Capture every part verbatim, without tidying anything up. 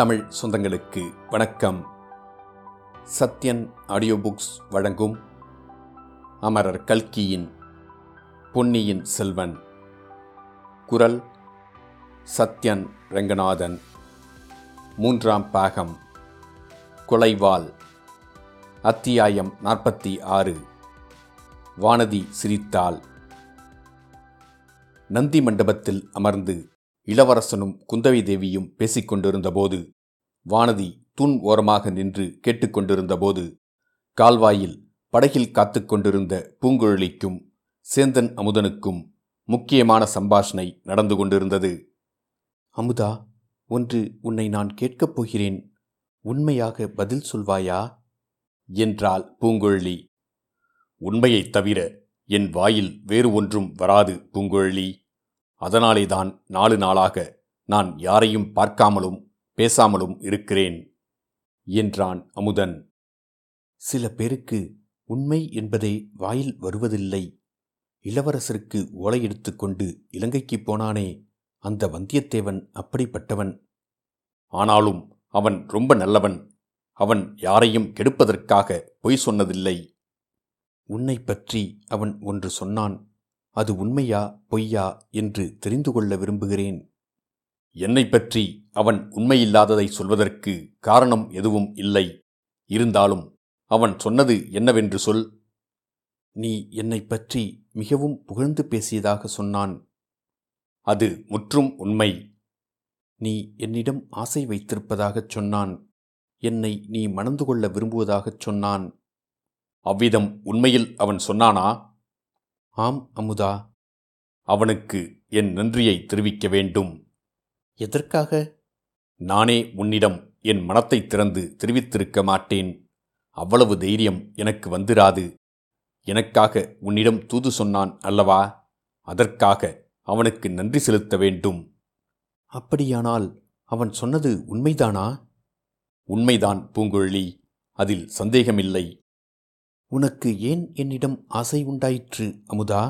தமிழ் சொந்தங்களுக்கு வணக்கம். Sathyan audio books வழங்கும் அமரர் கல்கியின் பொன்னியின் செல்வன். குரல் சத்யன் ரங்கநாதன். மூன்றாம் பாகம் கொலைவாள். அத்தியாயம் நாற்பத்தி ஆறு. வானதி சிரித்தாள். நந்தி மண்டபத்தில் அமர்ந்து இளவரசனும் குந்தவை தேவியும் பேசிக்கொண்டிருந்தபோது, வானதி தூண் ஓரமாக நின்று கேட்டுக்கொண்டிருந்தபோது, கால்வாயில் படகில் காத்து கொண்டிருந்த பூங்குழலிக்கும் சேந்தன் அமுதனுக்கும் முக்கியமான சம்பாஷணை நடந்து கொண்டிருந்தது. அமுதா, ஒன்று உன்னை நான் கேட்கப் போகிறேன், உண்மையாக பதில் சொல்வாயா என்றாள் பூங்குழலி. உண்மையைத் தவிர என் வாயில் வேறு ஒன்றும் வராது பூங்குழலி. அதனாலேதான் நாலு நாளாக நான் யாரையும் பார்க்காமலும் பேசாமலும் இருக்கிறேன் என்றான் அமுதன். சில பேருக்கு உண்மை என்பதே வாயில் வருவதில்லை. இளவரசருக்கு ஓலை எடுத்துக்கொண்டு இலங்கைக்கு போனானே, அந்த வந்தியத்தேவன் அப்படிப்பட்டவன். ஆனாலும் அவன் ரொம்ப நல்லவன். அவன் யாரையும் கெடுப்பதற்காக பொய் சொன்னதில்லை. உன்னை பற்றி அவன் ஒன்று சொன்னான், அது உண்மையா பொய்யா என்று தெரிந்து கொள்ள விரும்புகிறேன். என்னை பற்றி அவன் உண்மையில்லாததை சொல்வதற்கு காரணம் எதுவும் இல்லை. இருந்தாலும் அவன் சொன்னது என்னவென்று சொல். நீ என்னை பற்றி மிகவும் புகழ்ந்து பேசியதாக சொன்னான். அது முற்றும் உண்மை. நீ என்னிடம் ஆசை வைத்திருப்பதாகச் சொன்னான். என்னை நீ மணந்து கொள்ள விரும்புவதாகச் சொன்னான். அவ்விதம் உண்மையில் அவன் சொன்னானா? ஆம் அமுதா. அவனுக்கு என் நன்றியை தெரிவிக்க வேண்டும். எதற்காக? நானே உன்னிடம் என் மனத்தை திறந்து தெரிவித்திருக்க மாட்டேன். அவ்வளவு தைரியம் எனக்கு வந்திராது. எனக்காக உன்னிடம் தூது சொன்னான் அல்லவா, அதற்காக அவனுக்கு நன்றி செலுத்த வேண்டும். அப்படியானால் அவன் சொன்னது உண்மைதானா? உண்மைதான் பூங்குழலி, அதில் சந்தேகமில்லை. உனக்கு ஏன் என்னிடம் ஆசை உண்டாயிற்று அமுதா?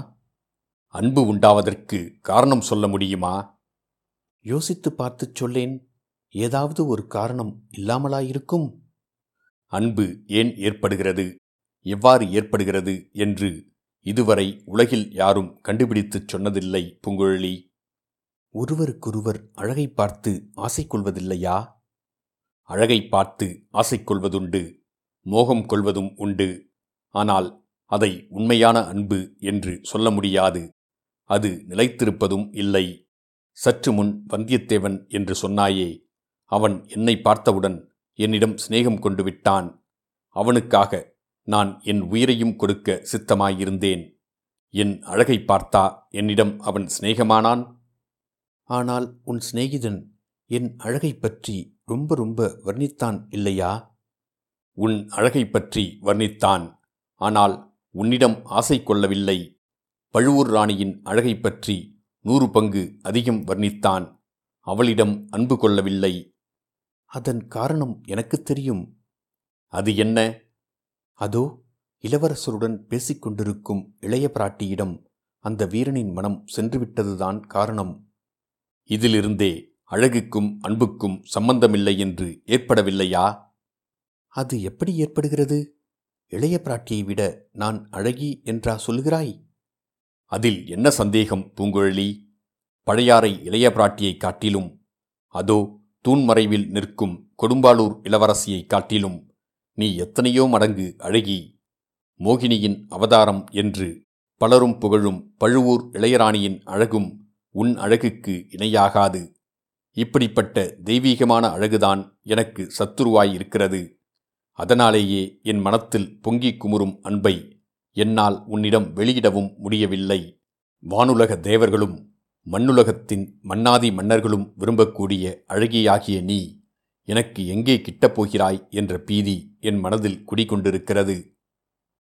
அன்பு உண்டாவதற்கு காரணம் சொல்ல முடியுமா? யோசித்து பார்த்துச் சொல்லேன். ஏதாவது ஒரு காரணம் இல்லாமலாயிருக்கும். அன்பு ஏன் ஏற்படுகிறது, எவ்வாறு ஏற்படுகிறது என்று இதுவரை உலகில் யாரும் கண்டுபிடித்துச் சொன்னதில்லை பூங்குழலி. ஒருவருக்கொருவர் அழகை பார்த்து ஆசை கொள்வதில்லையா? அழகை பார்த்து ஆசை கொள்வதுண்டு, மோகம் கொள்வதும் உண்டு. ஆனால் அதை உண்மையான அன்பு என்று சொல்ல முடியாது. அது நிலைத்திருப்பதும் இல்லை. சற்று முன் வந்தியத்தேவன் என்று சொன்னாயே, அவன் என்னை பார்த்தவுடன் என்னிடம் சிநேகம் கொண்டு விட்டான். அவனுக்காக நான் என் உயிரையும் கொடுக்க சித்தமாயிருந்தேன். என் அழகை பார்த்தா என்னிடம் அவன் சிநேகமானான். ஆனால் உன் சிநேகிதன் என் அழகை பற்றி ரொம்ப ரொம்ப வர்ணித்தான் இல்லையா? உன் அழகை பற்றி வர்ணித்தான். ஆனால் உன்னிடம் ஆசை கொள்ளவில்லை. பழுவூர் ராணியின் அழகை பற்றி நூறு பங்கு அதிகம் வர்ணித்தான். அவளிடம் அன்பு கொள்ளவில்லை. அதன் காரணம் எனக்கு தெரியும். அது என்ன? அதோ இளவரசருடன் பேசிக்கொண்டிருக்கும் இளைய பிராட்டியிடம் அந்த வீரனின் மனம் சென்றுவிட்டதுதான் காரணம். இதிலிருந்தே அழகுக்கும் அன்புக்கும் சம்பந்தமில்லை என்று ஏற்படவில்லையா? அது எப்படி ஏற்படுகிறது? இளைய பிராட்டியை விட நான் அழகி என்றா சொல்கிறாய்? அதில் என்ன சந்தேகம் பூங்குழலி? பழையாறை இளைய பிராட்டியை காட்டிலும், அதோ தூண்மறைவில் நிற்கும் கொடும்பாலூர் இளவரசியை காட்டிலும் நீ எத்தனையோ மடங்கு அழகி. மோகினியின் அவதாரம் என்று பலரும் புகழும் பழுவூர் இளையராணியின் அழகும் உன் அழகுக்கு இணையாகாது. இப்படிப்பட்ட தெய்வீகமான அழகுதான் எனக்கு சத்துருவாயிருக்கிறது. அதனாலேயே என் மனத்தில் பொங்கி குமுறும் அன்பை என்னால் உன்னிடம் வெளியிடவும் முடியவில்லை. வானுலக தேவர்களும் மண்ணுலகத்தின் மன்னாதி மன்னர்களும் விரும்பக்கூடிய அழகியாகிய நீ எனக்கு எங்கே கிட்டப்போகிறாய் என்ற பீதி என் மனதில் குடிகொண்டிருக்கிறது.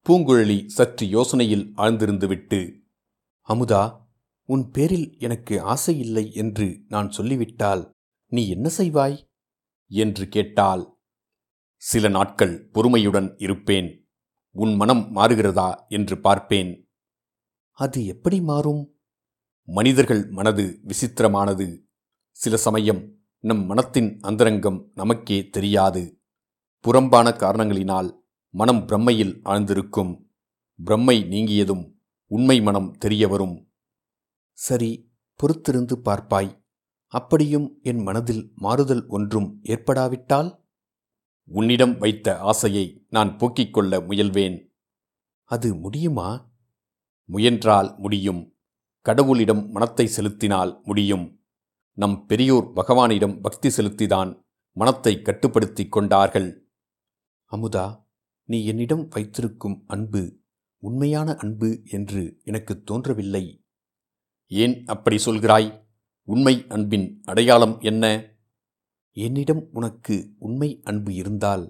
பூங்குழலி சற்று யோசனையில் ஆழ்ந்திருந்துவிட்டு, அமுதா, உன் பேரில் எனக்கு ஆசை இல்லை என்று நான் சொல்லிவிட்டால் நீ என்ன செய்வாய் என்று கேட்டாள். சில நாட்கள் பொறுமையுடன் இருப்பேன். உன் மனம் மாறுகிறதா என்று பார்ப்பேன். அது எப்படி மாறும்? மனிதர்கள் மனது விசித்திரமானது. சில சமயம் நம் மனத்தின் அந்தரங்கம் நமக்கே தெரியாது. புறம்பான காரணங்களினால் மனம் பிரம்மையில் ஆழ்ந்திருக்கும். பிரம்மை நீங்கியதும் உண்மை மனம் தெரிய வரும். சரி, பொறுத்திருந்து பார்ப்பாய். அப்படியும் என் மனதில் மாறுதல் ஒன்றும் ஏற்படாவிட்டால் உன்னிடம் வைத்த ஆசையை நான் போக்கிக் கொள்ள முயல்வேன். அது முடியுமா? முயன்றால் முடியும். கடவுளிடம் மனத்தை செலுத்தினால் முடியும். நம் பெரியோர் பகவானிடம் பக்தி செலுத்திதான் மனத்தை கட்டுப்படுத்தி கொண்டார்கள். அமுதா, நீ என்னிடம் வைத்திருக்கும் அன்பு உண்மையான அன்பு என்று எனக்கு தோன்றவில்லை. ஏன் அப்படி சொல்கிறாய்? உண்மை அன்பின் அடையாளம் என்ன? என்னிடம் உனக்கு உண்மை அன்பு இருந்தால்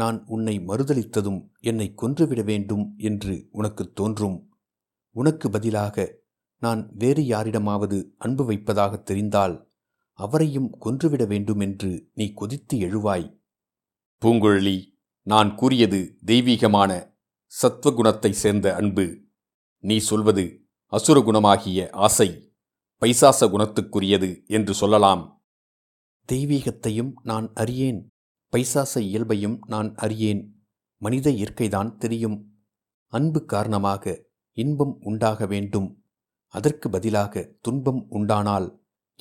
நான் உன்னை மறுதளித்ததும் என்னை கொன்றுவிட வேண்டும் என்று உனக்கு தோன்றும். உனக்கு பதிலாக நான் வேறு யாரிடமாவது அன்பு வைப்பதாக தெரிந்தால் அவரையும் கொன்றுவிட வேண்டும் என்று நீ கொதித்து எழுவாய். பூங்குழலி, நான் கூறியது தெய்வீகமான சத்வகுணத்தை சேர்ந்த அன்பு. நீ சொல்வது அசுரகுணமாகிய ஆசை, பைசாச குணத்துக்குரியது என்று சொல்லலாம். தெய்வீகத்தையும் நான் அறியேன், பைசாச இயல்பையும் நான் அறியேன். மனித இயற்கைதான் தெரியும். அன்பு காரணமாக இன்பம் உண்டாக வேண்டும். அதற்கு பதிலாக துன்பம் உண்டானால்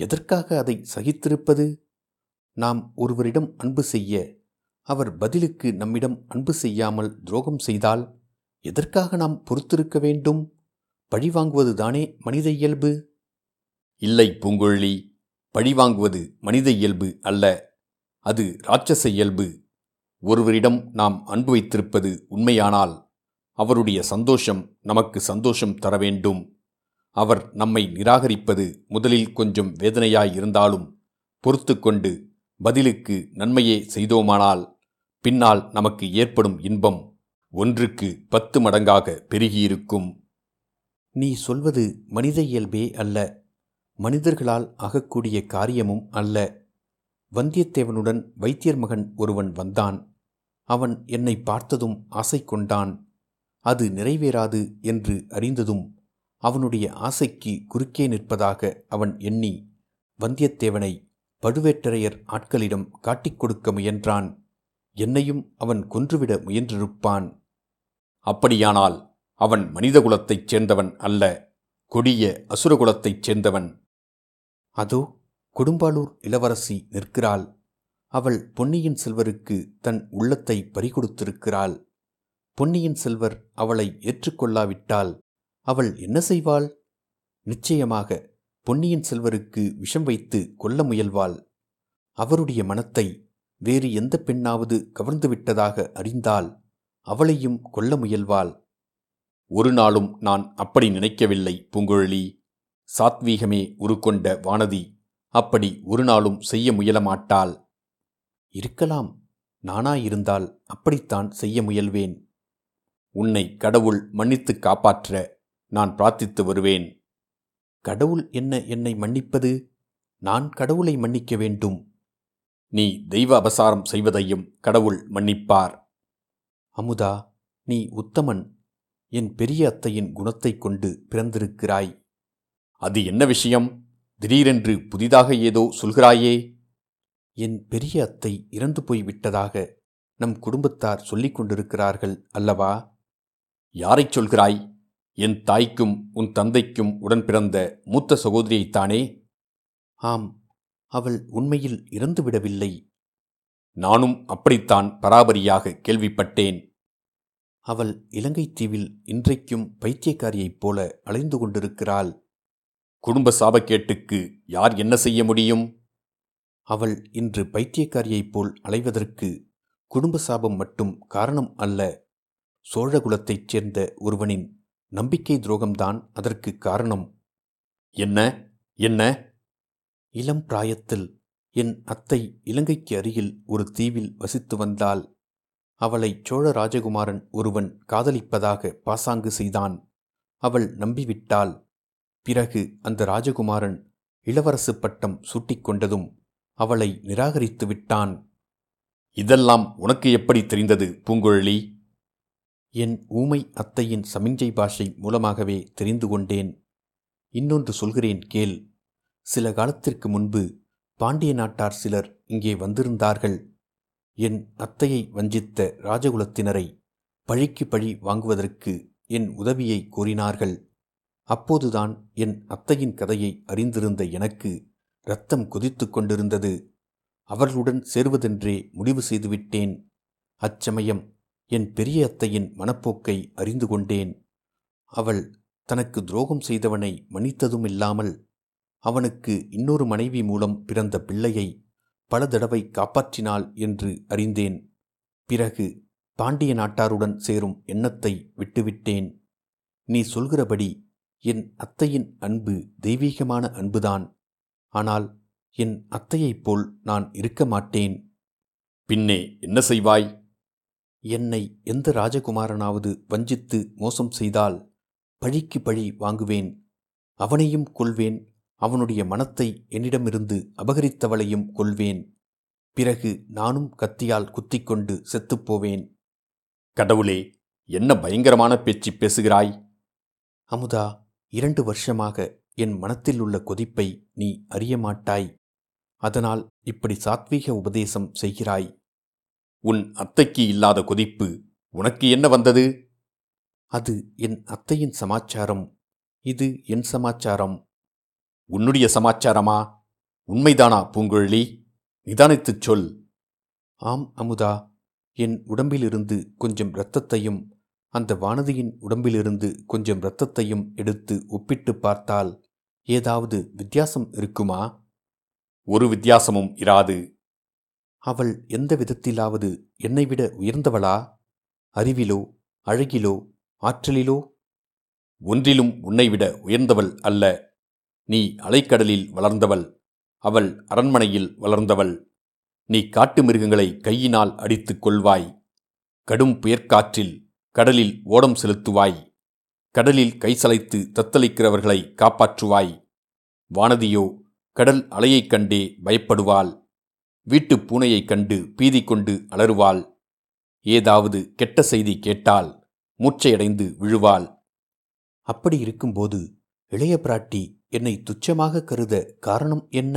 எதற்காக அதை சகித்திருப்பது? நாம் ஒருவரிடம் அன்பு செய்ய அவர் பதிலுக்கு நம்மிடம் அன்பு செய்யாமல் துரோகம் செய்தால் எதற்காக நாம் பொறுத்திருக்க வேண்டும்? பழிவாங்குவதுதானே மனித இயல்பு. இல்லை பூங்குழலி, பழிவாங்குவது மனித இயல்பு அல்ல, அது இராட்சச இயல்பு. ஒருவரிடம் நாம் அன்பு வைத்திருப்பது உண்மையானால் அவருடைய சந்தோஷம் நமக்கு சந்தோஷம் தர வேண்டும். அவர் நம்மை நிராகரிப்பது முதலில் கொஞ்சம் வேதனையாயிருந்தாலும் பொறுத்து கொண்டு பதிலுக்கு நன்மையே செய்தோமானால் பின்னால் நமக்கு ஏற்படும் இன்பம் ஒன்றுக்கு பத்து மடங்காக பெருகியிருக்கும். நீ சொல்வது மனித இயல்பே அல்ல, மனிதர்களால் ஆகக்கூடிய காரியமும் அல்ல. வந்தியத்தேவனுடன் வைத்தியர் மகன் ஒருவன் வந்தான். அவன் என்னை பார்த்ததும் ஆசை கொண்டான். அது நிறைவேறாது என்று அறிந்ததும் அவனுடைய ஆசைக்கு குறுக்கே நிற்பதாக அவன் எண்ணி வந்தியத்தேவனை பழுவேட்டரையர் ஆட்களிடம் காட்டிக் கொடுக்க முயன்றான். என்னையும் அவன் கொன்றுவிட முயன்றிருப்பான். அப்படியானால் அவன் மனிதகுலத்தைச் சேர்ந்தவன் அல்ல, கொடிய அசுரகுலத்தைச் சேர்ந்தவன். அதோ கொடும்பாலூர் இளவரசி நிற்கிறாள். அவள் பொன்னியின் செல்வருக்கு தன் உள்ளத்தை பறிகொடுத்திருக்கிறாள். பொன்னியின் செல்வர் அவளை ஏற்றுக்கொள்ளாவிட்டால் அவள் என்ன செய்வாள்? நிச்சயமாக பொன்னியின் செல்வருக்கு விஷம் வைத்து கொல்ல முயல்வாள். அவருடைய மனத்தை வேறு எந்த பெண்ணாவது கவர்ந்துவிட்டதாக அறிந்தால் அவளையும் கொல்ல முயல்வாள். ஒரு நாளும் நான் அப்படி நினைக்கவில்லை பூங்குழலி. சாத்வீகமே உருக்கொண்ட வானதி அப்படி ஒரு நாளும் செய்ய முயலமாட்டாள். இருக்கலாம், நானாயிருந்தால் அப்படித்தான் செய்ய முயல்வேன். உன்னை கடவுள் மன்னித்து காப்பாற்ற நான் பிரார்த்தித்து வருவேன். கடவுள் என்ன என்னை மன்னிப்பது? நான் கடவுளை மன்னிக்க வேண்டும். நீ தெய்வ அபசாரம் செய்வதையும் கடவுள் மன்னிப்பார். அமுதா, நீ உத்தமன். என் பெரிய அத்தையின் குணத்தை கொண்டு பிறந்திருக்கிறாய். அது என்ன விஷயம்? திடீரென்று புதிதாக ஏதோ சொல்கிறாயே. என் பெரிய அத்தை இறந்து போய்விட்டதாக நம் குடும்பத்தார் சொல்லிக் கொண்டிருக்கிறார்கள் அல்லவா? யாரைச் சொல்கிறாய்? என் தாய்க்கும் உன் தந்தைக்கும் உடன் பிறந்த மூத்த சகோதரியைத்தானே? ஆம், அவள் உண்மையில் இறந்துவிடவில்லை. நானும் அப்படித்தான் பராபரியாக கேள்விப்பட்டேன். அவள் இலங்கைத் தீவில் இன்றைக்கும் பைத்தியக்காரியைப் போல அலைந்து கொண்டிருக்கிறாள். குடும்ப சாபக்கேட்டுக்கு யார் என்ன செய்ய முடியும்? அவள் இன்று பைத்தியக்காரியைப் போல் அலைவதற்கு குடும்ப சாபம் மட்டும் காரணம் அல்ல. சோழகுலத்தைச் சேர்ந்த ஒருவனின் நம்பிக்கை துரோகம்தான் அதற்கு காரணம். என்ன என்ன? இளம் பிராயத்தில் என் அத்தை இலங்கைக்கு அருகில் ஒரு தீவில் வசித்து வந்தாள். அவளை சோழ ராஜகுமாரன் ஒருவன் காதலிப்பதாக பாசாங்கு செய்தான். அவள் நம்பிவிட்டாள். பிறகு அந்த ராஜகுமாரன் இளவரசு பட்டம் சூட்டிக்கொண்டதும் அவளை நிராகரித்து விட்டான். இதெல்லாம் உனக்கு எப்படி தெரிந்தது பூங்குழலி? என் ஊமை அத்தையின் சமிஞ்சை பாஷை மூலமாகவே தெரிந்து கொண்டேன். இன்னொன்று சொல்கிறேன் கேள். சில காலத்திற்கு முன்பு பாண்டிய நாட்டார் சிலர் இங்கே வந்திருந்தார்கள். என் அத்தையை வஞ்சித்த ராஜகுலத்தினரை பழிக்கு பழி வாங்குவதற்கு என் உதவியை கோரினார்கள். அப்போதுதான் என் அத்தையின் கதையை அறிந்திருந்த எனக்கு இரத்தம் கொதித்து கொண்டிருந்தது. அவர்களுடன் சேருவதென்றே முடிவு செய்துவிட்டேன். அச்சமயம் என் பெரிய அத்தையின் மனப்போக்கை அறிந்து கொண்டேன். அவள் தனக்கு துரோகம் செய்தவனை மன்னித்ததுமில்லாமல் அவனுக்கு இன்னொரு மனைவி மூலம் பிறந்த பிள்ளையை பல தடவை காப்பாற்றினாள் என்று அறிந்தேன். பிறகு பாண்டிய நாட்டாருடன் சேரும் எண்ணத்தை விட்டுவிட்டேன். நீ சொல்கிறபடி என் அத்தையின் அன்பு தெய்வீகமான அன்புதான். ஆனால் என் அத்தையைப் போல் நான் இருக்க மாட்டேன். பின்னே என்ன செய்வாய்? என்னை எந்த ராஜகுமாரனாவது வஞ்சித்து மோசம் செய்தால் பழிக்கு பழி வாங்குவேன். அவனையும் கொல்வேன். அவனுடைய மனத்தை என்னிடமிருந்து அபகரித்தவளையும் கொல்வேன். பிறகு நானும் கத்தியால் குத்திக்கொண்டு செத்துப்போவேன். கடவுளே, என்ன பயங்கரமான பேச்சு பேசுகிறாய்! அமுதா, இரண்டு வருஷமாக என் மனத்தில் உள்ள கொதிப்பை நீ அறியமாட்டாய். அதனால் இப்படி சாத்வீக உபதேசம் செய்கிறாய். உன் அத்தைக்கு இல்லாத கொதிப்பு உனக்கு என்ன வந்தது? அது என் அத்தையின் சமாச்சாரம். இது என் சமாச்சாரம். உன்னுடைய சமாச்சாரமா? உண்மைதானா பூங்குழலி? நிதானித்துச் சொல். ஆம் அமுதா, என் உடம்பிலிருந்து கொஞ்சம் இரத்தத்தையும் அந்த வானதியின் உடம்பிலிருந்து கொஞ்சம் இரத்தத்தையும் எடுத்து ஒப்பிட்டு பார்த்தால் ஏதாவது வித்தியாசம் இருக்குமா? ஒரு வித்தியாசமும் இராது. அவள் எந்த விதத்திலாவது என்னைவிட உயர்ந்தவளா? அறிவிலோ, அழகிலோ, ஆற்றலிலோ? ஒன்றிலும் உன்னைவிட உயர்ந்தவள் அல்ல. நீ அலைக்கடலில் வளர்ந்தவள், அவள் அரண்மனையில் வளர்ந்தவள். நீ காட்டு மிருகங்களை கையினால் அடித்துக் கொள்வாய். கடும் புயற்காற்றில் கடலில் ஓடம் செலுத்துவாய். கடலில் கைசலைத்து தத்தளிக்கிறவர்களை காப்பாற்றுவாய். வானதியோ கடல் அலையைக் கண்டே பயப்படுவாள். வீட்டுப் பூனையைக் கண்டு பீதி கொண்டு அலறுவாள். ஏதாவது கெட்ட செய்தி கேட்டால் மூச்சையடைந்து விழுவாள். அப்படி இருக்கும்போது இளைய பிராட்டி என்னை துச்சமாக கருத காரணம் என்ன?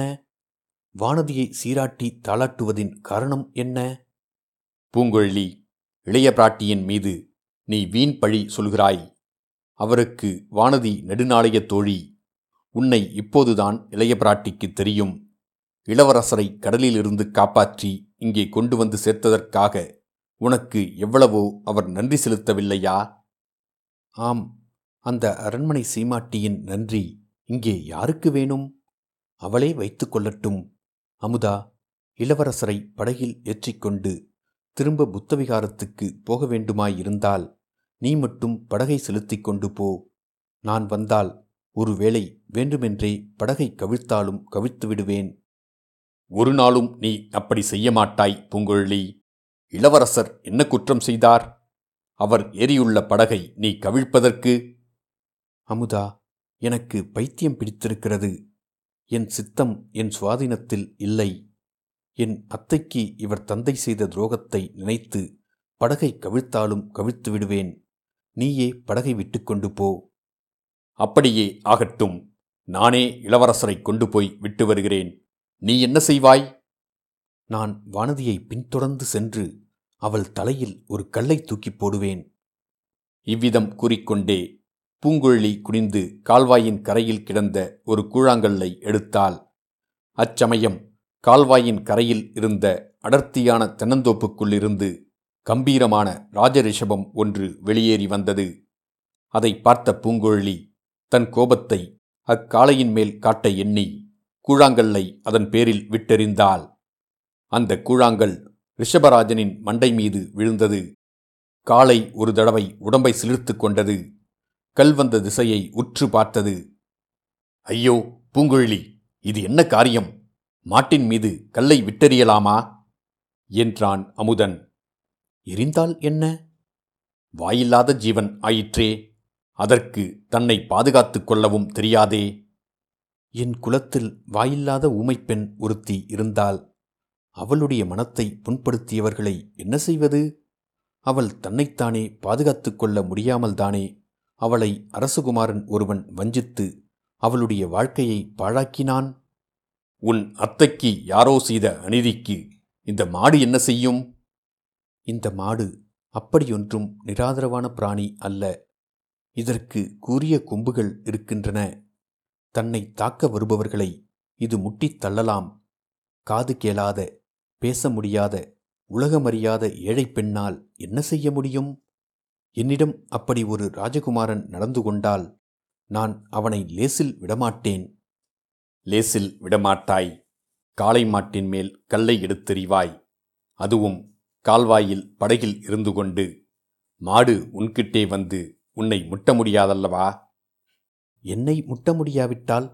வானதியை சீராட்டி தாளாட்டுவதின் காரணம் என்ன? பூங்குழலி, இளைய பிராட்டியின் மீது நீ வீண் பழி சொல்கிறாய். அவருக்கு வானதி நெடுநாளைய தோழி. உன்னை இப்போதுதான் இளைய பிராட்டிக்கு தெரியும். இளவரசரை கடலிலிருந்து காப்பாற்றி இங்கே கொண்டு வந்து சேர்த்ததற்காக உனக்கு எவ்வளவோ அவர் நன்றி செலுத்தவில்லையா? ஆம், அந்த அரண்மனை சீமாட்டியின் நன்றி இங்கே யாருக்கு வேணும்? அவளே வைத்து கொள்ளட்டும். அமுதா, இளவரசரை படகில் ஏற்றிக்கொண்டு திரும்ப புத்தவிகாரத்துக்கு போக வேண்டுமாயிருந்தால் நீ மட்டும் படகை செலுத்தி கொண்டு போ. நான் வந்தால் ஒருவேளை வேண்டுமென்றே படகை கவிழ்த்தாலும் கவிழ்த்து விடுவேன். ஒரு நாளும் நீ அப்படி செய்ய மாட்டாய் பூங்குழலி. இளவரசர் என்ன குற்றம் செய்தார்? அவர் ஏறியுள்ள படகை நீ கவிழ்ப்பதற்கு? அமுதா, எனக்கு பைத்தியம் பிடித்திருக்கிறது. என் சித்தம் என் சுவாதீனத்தில் இல்லை. என் அத்தைக்கு இவர் தந்தை செய்த துரோகத்தை நினைத்து படகை கவிழ்த்தாலும் கவிழ்த்து விடுவேன். நீயே படகை விட்டு கொண்டு போ. அப்படியே ஆகட்டும். நானே இளவரசரை கொண்டு போய் விட்டு வருகிறேன். நீ என்ன செய்வாய்? நான் வானதியை பின்தொடர்ந்து சென்று அவள் தலையில் ஒரு கல்லை தூக்கி போடுவேன். இவ்விதம் கூறிக்கொண்டே பூங்குழலி குனிந்து கால்வாயின் கரையில் கிடந்த ஒரு கூழாங்கல்லை எடுத்தாள். அச்சமயம் கால்வாயின் கரையில் இருந்த அடர்த்தியான தென்னந்தோப்புக்குள்ளிருந்து கம்பீரமான ராஜரிஷபம் ஒன்று வெளியேறி வந்தது. அதை பார்த்த பூங்குழலி தன் கோபத்தை அக்காளையின் மேல் காட்ட எண்ணி கூழாங்கல்லை அதன் பேரில் விட்டெறிந்தாள். அந்த கூழாங்கல் ரிஷபராஜனின் மண்டை மீது விழுந்தது. காளை ஒரு தடவை உடம்பை சிலிர்த்து கொண்டது. கல் வந்த திசையை உற்று பார்த்தது. ஐயோ பூங்குழலி, இது என்ன காரியம்? மாட்டின் மீது கல்லை விட்டெறியலாமா என்றான் அமுதன். எரிந்தால் என்ன? வாயில்லாத ஜீவன் ஆயிற்றே. அதற்கு தன்னை பாதுகாத்து கொள்ளவும் தெரியாதே. என் குலத்தில் வாயில்லாத ஊமைப்பெண் ஒருத்தி இருந்தால் அவளுடைய மனத்தை புண்படுத்தியவர்களை என்ன செய்வது? அவள் தன்னைத்தானே பாதுகாத்து கொள்ள முடியாமல்தானே அவளை அரசகுமாரன் ஒருவன் வஞ்சித்து அவளுடைய வாழ்க்கையை பாழாக்கினான். உன் அத்தைக்கு யாரோ செய்த அநீதிக்கு இந்த மாடு என்ன செய்யும்? இந்த மாடு அப்படியொன்றும் நிராதரவான பிராணி அல்ல. இதற்கு கூரிய கொம்புகள் இருக்கின்றன. தன்னை தாக்க வருபவர்களை இது முட்டித் தள்ளலாம். காது கேளாத, பேச முடியாத, உலகமறியாத ஏழை பெண்ணால் என்ன செய்ய முடியும்? என்னிடம் அப்படி ஒரு ராஜகுமாரன் நடந்து கொண்டால் நான் அவனை லேசில் விடமாட்டேன். லேசில் விடமாட்டாய். காளை மாட்டின் மேல் கல்லை எடுத்தெறிவாய். அதுவும் கால்வாயில் படகில் இருந்து கொண்டு. மாடு உன்கிட்டே வந்து உன்னை முட்ட முடியாதல்லவா? என்னை முட்ட முடியாவிட்டால்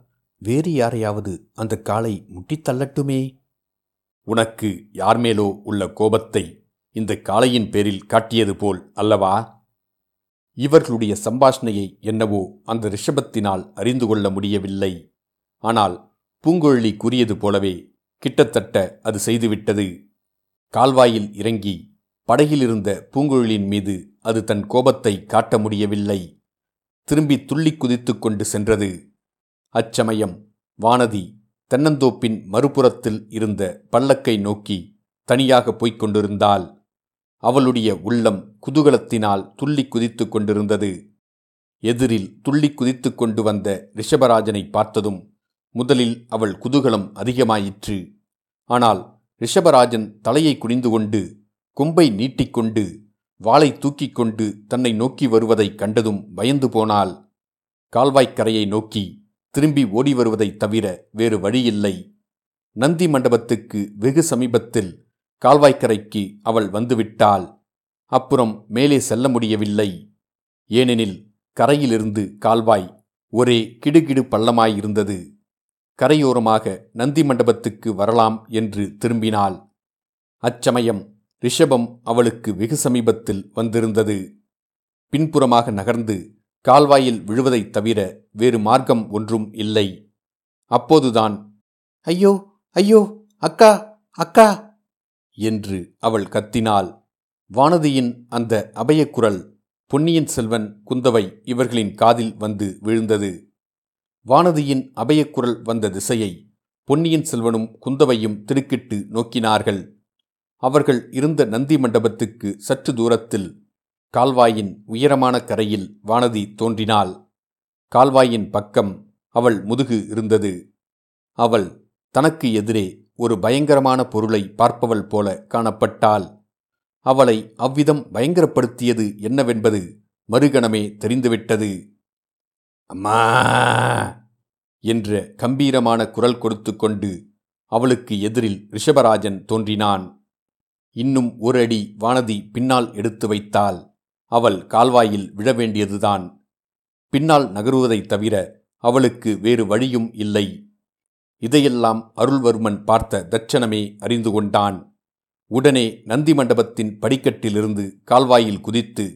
வேறு யாரையாவது அந்த காளை முட்டித்தள்ளட்டுமே. உனக்கு யார் மேலோ உள்ள கோபத்தை இந்த காளையின் பேரில் காட்டியது போல் அல்லவா? இவர்களுடைய சம்பாஷணையை என்னவோ அந்த ரிஷபத்தினால் அறிந்து கொள்ள முடியவில்லை. ஆனால் பூங்குழலி கூறியது போலவே கிட்டத்தட்ட அது செய்துவிட்டது. கால்வாயில் இறங்கி படகிலிருந்த பூங்குழலியின் மீது அது தன் கோபத்தை காட்ட முடியவில்லை. திரும்பி துள்ளி குதித்து கொண்டு சென்றது. அச்சமயம் வானதி தென்னந்தோப்பின் மறுபுறத்தில் இருந்த பல்லக்கை நோக்கி தனியாக போய்க் கொண்டிருந்தாள். அவளுடைய உள்ளம் குதூகலத்தினால் துள்ளி குதித்து கொண்டிருந்தது. எதிரில் துள்ளி குதித்து கொண்டு வந்த ரிஷபராஜனை பார்த்ததும் முதலில் அவள் குதூகலம் அதிகமாயிற்று. ஆனால் ரிஷபராஜன் தலையை குனிந்து கொண்டு கொம்பை நீட்டிக்கொண்டு வாளை தூக்கிக் கொண்டு தன்னை நோக்கி வருவதை கண்டதும் பயந்து போனாள். கால்வாய்க்கரையை நோக்கி திரும்பி ஓடி வருவதை தவிர வேறு வழியில்லை. நந்தி மண்டபத்துக்கு வெகு சமீபத்தில் கால்வாய்க்கரைக்கு அவள் வந்துவிட்டாள். அப்புறம் மேலே செல்ல முடியவில்லை. ஏனெனில் கரையிலிருந்து கால்வாய் ஒரே கிடுகிடு பள்ளமாயிருந்தது. கரையோரமாக நந்தி மண்டபத்துக்கு வரலாம் என்று திரும்பினாள். அச்சமயம் ரிஷபம் அவளுக்கு வெகு சமீபத்தில் வந்திருந்தது. பின்புறமாக நகர்ந்து கால்வாயில் விழுவதைத் தவிர வேறு மார்க்கம் ஒன்றும் இல்லை. அப்போதுதான் ஐயோ ஐயோ அக்கா அக்கா என்று அவள் கத்தினாள். வானதியின் அந்த அபயக்குரல் பொன்னியின் செல்வன், குந்தவை இவர்களின் காதில் வந்து விழுந்தது. வானதியின் அபயக்குரல் வந்த திசையை பொன்னியின் செல்வனும் குந்தவையும் திடுக்கிட்டு நோக்கினார்கள். அவர்கள் இருந்த நந்தி மண்டபத்துக்கு சற்று தூரத்தில் கால்வாயின் உயரமான கரையில் வானதி தோன்றினாள். கால்வாயின் பக்கம் அவள் முதுகு இருந்தது. அவள் தனக்கு எதிரே ஒரு பயங்கரமான பொருளை பார்ப்பவள் போல காணப்பட்டாள். அவளை அவ்விதம் பயங்கரப்படுத்தியது என்னவென்பது மறுகணமே தெரிந்துவிட்டது. அம்மா என்ற கம்பீரமான குரல் கொடுத்து கொண்டு அவளுக்கு எதிரில் ரிஷபராஜன் தோன்றினான். இன்னும் ஒரு அடி வானதி பின்னால் எடுத்து வைத்தாள். அவள் கால்வாயில் விழ வேண்டியதுதான். பின்னால் நகருவதைத் தவிர அவளுக்கு வேறு வழியும் இல்லை. இதையெல்லாம் அருள்வர்மன் பார்த்த தட்சணமே அறிந்து கொண்டான். உடனே நந்தி மண்டபத்தின் படிக்கட்டிலிருந்து கால்வாயில் குதித்து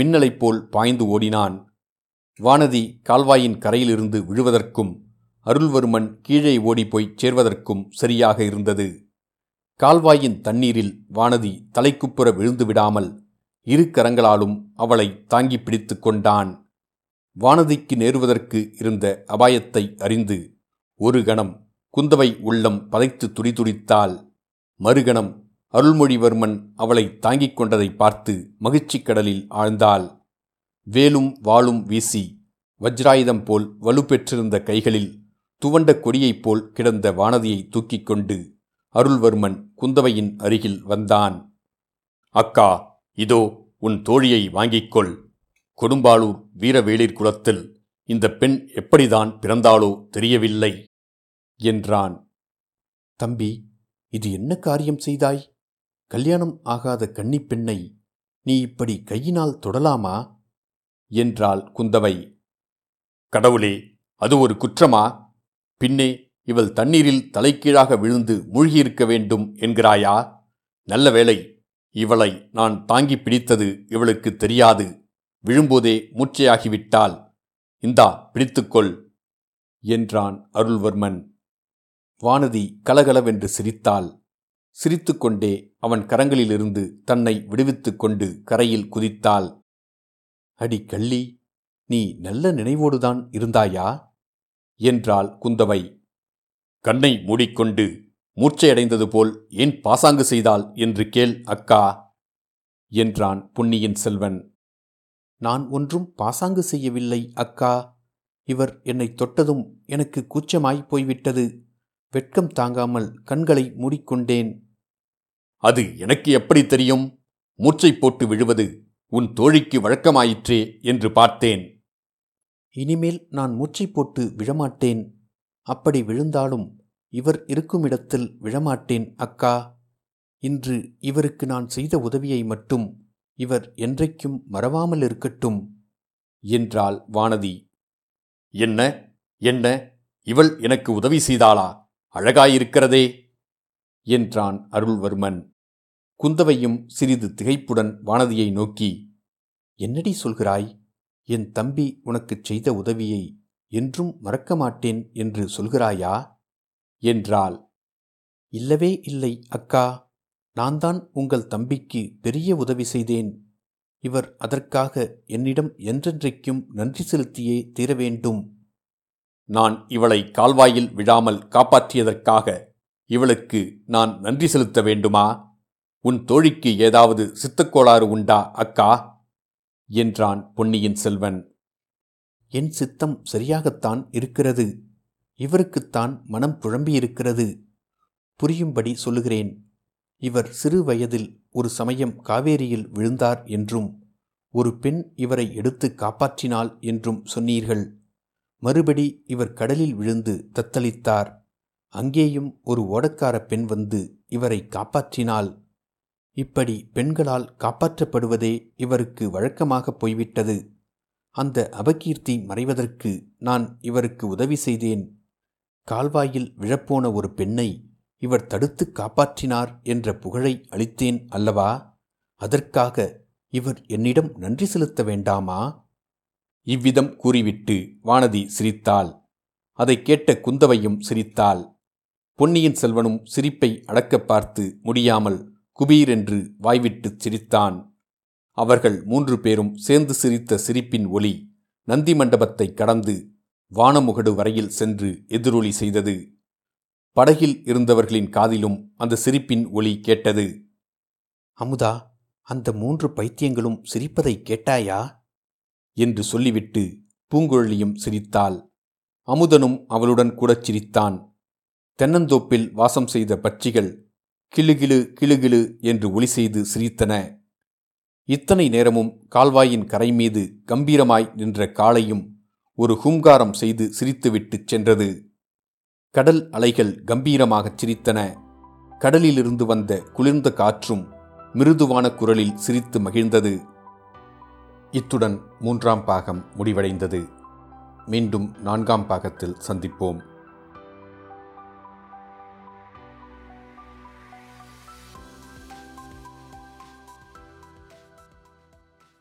மின்னலைப் போல் பாய்ந்து ஓடினான். வானதி கால்வாயின் கரையிலிருந்து விழுவதற்கும் அருள்வர்மன் கீழே ஓடிப்போய்ச் சேர்வதற்கும் சரியாக இருந்தது. கால்வாயின் தண்ணீரில் வானதி தலைக்குப்புற விழுந்து விடாமல் இரு கரங்களாலும் அவளை தாங்கி பிடித்து கொண்டான். வானதிக்கு நேருவதற்கு இருந்த அபாயத்தை அறிந்து ஒரு கணம் குந்தவை உள்ளம் பதைத்து துடிதுடித்தாள். மறுகணம் அருள்மொழிவர்மன் அவளை தாங்கிக் கொண்டதை பார்த்து மகிழ்ச்சிக் கடலில் ஆழ்ந்தாள். வேலும் வாளும் வீசி வஜ்ராயுதம் போல் வலுப்பெற்றிருந்த கைகளில் துவண்ட கொடியைப் போல் கிடந்த வானதியை தூக்கிக் கொண்டு அருள்வர்மன் குந்தவையின் அருகில் வந்தான். அக்கா, இதோ உன் தோழியை வாங்கிக்கொள். கொடும்பாலூர் வீரவேளிற் குலத்தில் இந்த பெண் எப்படிதான் பிறந்தாளோ தெரியவில்லை என்றான். தம்பி, இது என்ன காரியம் செய்தாய்? கல்யாணம் ஆகாத கன்னிப் பெண்ணை நீ இப்படி கையினால் தொடலாமா என்றாள் குந்தவை. கடவுளே, அது ஒரு குற்றமா? பின்னே இவள் தண்ணீரில் தலைக்கீழாக விழுந்து மூழ்கியிருக்க வேண்டும் என்கிறாயா? நல்ல வேளை இவளை நான் தாங்கி பிடித்தது இவளுக்கு தெரியாது. விழும்போதே மூச்சையாகிவிட்டாள். இந்தா பிடித்துக்கொள் என்றான் அருள்வர்மன். வானதி கலகலவென்று சிரித்தாள். சிரித்துக்கொண்டே அவன் கரங்களிலிருந்து தன்னை விடுவித்துக் கொண்டு கரையில் குதித்தாள். அடி கள்ளி, நீ நல்ல நினைவோடுதான் இருந்தாயா என்றாள் குந்தவை. கண்ணை மூடிக்கொண்டு மூர்ச்சையடைந்தது போல், ஏன் பாசாங்கு செய்தாள் என்று கேள் அக்கா என்றான் பொன்னியின் செல்வன். நான் ஒன்றும் பாசாங்கு செய்யவில்லை அக்கா. இவர் என்னை தொட்டதும் எனக்கு கூச்சமாய் போய்விட்டது. வெட்கம் தாங்காமல் கண்களை மூடிக்கொண்டேன். அது எனக்கு எப்படி தெரியும்? மூர்ச்சை போட்டு விழுவது உன் தோழிக்கு வழக்கமாயிற்றே என்று பார்த்தேன். இனிமேல் நான் மூர்ச்சை போட்டு விழமாட்டேன். அப்படி விழுந்தாலும் இவர் இருக்கும் இடத்தில் விழமாட்டேன் அக்கா. இன்று இவருக்கு நான் செய்த உதவியை மட்டும் இவர் என்றைக்கும் மறவாமல் இருக்கட்டும் என்றாள் வானதி. என்ன என்ன இவள் எனக்கு உதவி செய்தாளா? அழகாயிருக்கிறதே என்றான் அருள்வர்மன். குந்தவையும் சிறிது திகைப்புடன் வானதியை நோக்கி, என்னடி சொல்கிறாய்? என் தம்பி உனக்குச் செய்த உதவியை என்றும் மறக்க மாட்டேன் என்று சொல்கிறாயா என்றாள். இல்லவே இல்லை அக்கா. நான் தான் உங்கள் தம்பிக்கு பெரிய உதவி செய்தேன். இவர் அதற்காக என்னிடம் என்றென்றைக்கும் நன்றி செலுத்தியே தீர வேண்டும். நான் இவளை கால்வாயில் விழாமல் காப்பாற்றியதற்காக இவளுக்கு நான் நன்றி செலுத்த வேண்டுமா? உன் தோழிக்கு ஏதாவது சித்தக்கோளாறு உண்டா அக்கா என்றான் பொன்னியின் செல்வன். என் சித்தம் சரியாகத்தான் இருக்கிறது. இவருக்குத்தான் மனம் குழம்பியிருக்கிறது. புரியும்படி சொல்லுகிறேன். இவர் சிறு வயதில் ஒரு சமயம் காவேரியில் விழுந்தார் என்றும், ஒரு பெண் இவரை எடுத்து காப்பாற்றினாள் என்றும் சொன்னீர்கள். மறுபடி இவர் கடலில் விழுந்து தத்தளித்தார். அங்கேயும் ஒரு ஓடக்கார பெண் வந்து இவரை காப்பாற்றினாள். இப்படி பெண்களால் காப்பாற்றப்படுவதே இவருக்கு வழக்கமாக போய்விட்டது. அந்த அபகீர்த்தி மறைவதற்கு நான் இவருக்கு உதவி செய்தேன். கால்வாயில் விழப்போன ஒரு பெண்ணை இவர் தடுத்து காப்பாற்றினார் என்ற புகழை அளித்தேன் அல்லவா? அதற்காக இவர் என்னிடம் நன்றி செலுத்த வேண்டாமா? இவ்விதம் கூறிவிட்டு வானதி சிரித்தாள். அதை கேட்ட குந்தவையும் சிரித்தாள். பொன்னியின் செல்வனும் சிரிப்பை அடக்க பார்த்து முடியாமல் குபீரென்று வாய்விட்டு சிரித்தான். அவர்கள் மூன்று பேரும் சேர்ந்து சிரித்த சிரிப்பின் ஒலி நந்தி மண்டபத்தை கடந்து வானமுகடு வரையில் சென்று எதிரொலி செய்தது. படகில் இருந்தவர்களின் காதிலும் அந்த சிரிப்பின் ஒலி கேட்டது. அமுதா, அந்த மூன்று பைத்தியங்களும் சிரிப்பதை கேட்டாயா என்று சொல்லிவிட்டு பூங்குழலியும் சிரித்தாள். அமுதனும் அவளுடன் கூட சிரித்தான். தென்னந்தோப்பில் வாசம் செய்த பட்சிகள் கிளுகிளு கிளுகிளு என்று ஒலி செய்து சிரித்தன. இத்தனை நேரமும் கால்வாயின் கரை மீது கம்பீரமாய் நின்ற காளையும் ஒரு ஹூங்காரம் செய்து சிரித்துவிட்டுச் சென்றது. கடல் அலைகள் கம்பீரமாகச் சிரித்தன. கடலிலிருந்து வந்த குளிர்ந்த காற்றும் மிருதுவான குரலில் சிரித்து மகிழ்ந்தது. இத்துடன் மூன்றாம் பாகம் முடிவடைந்தது. மீண்டும் நான்காம் பாகத்தில் சந்திப்போம்.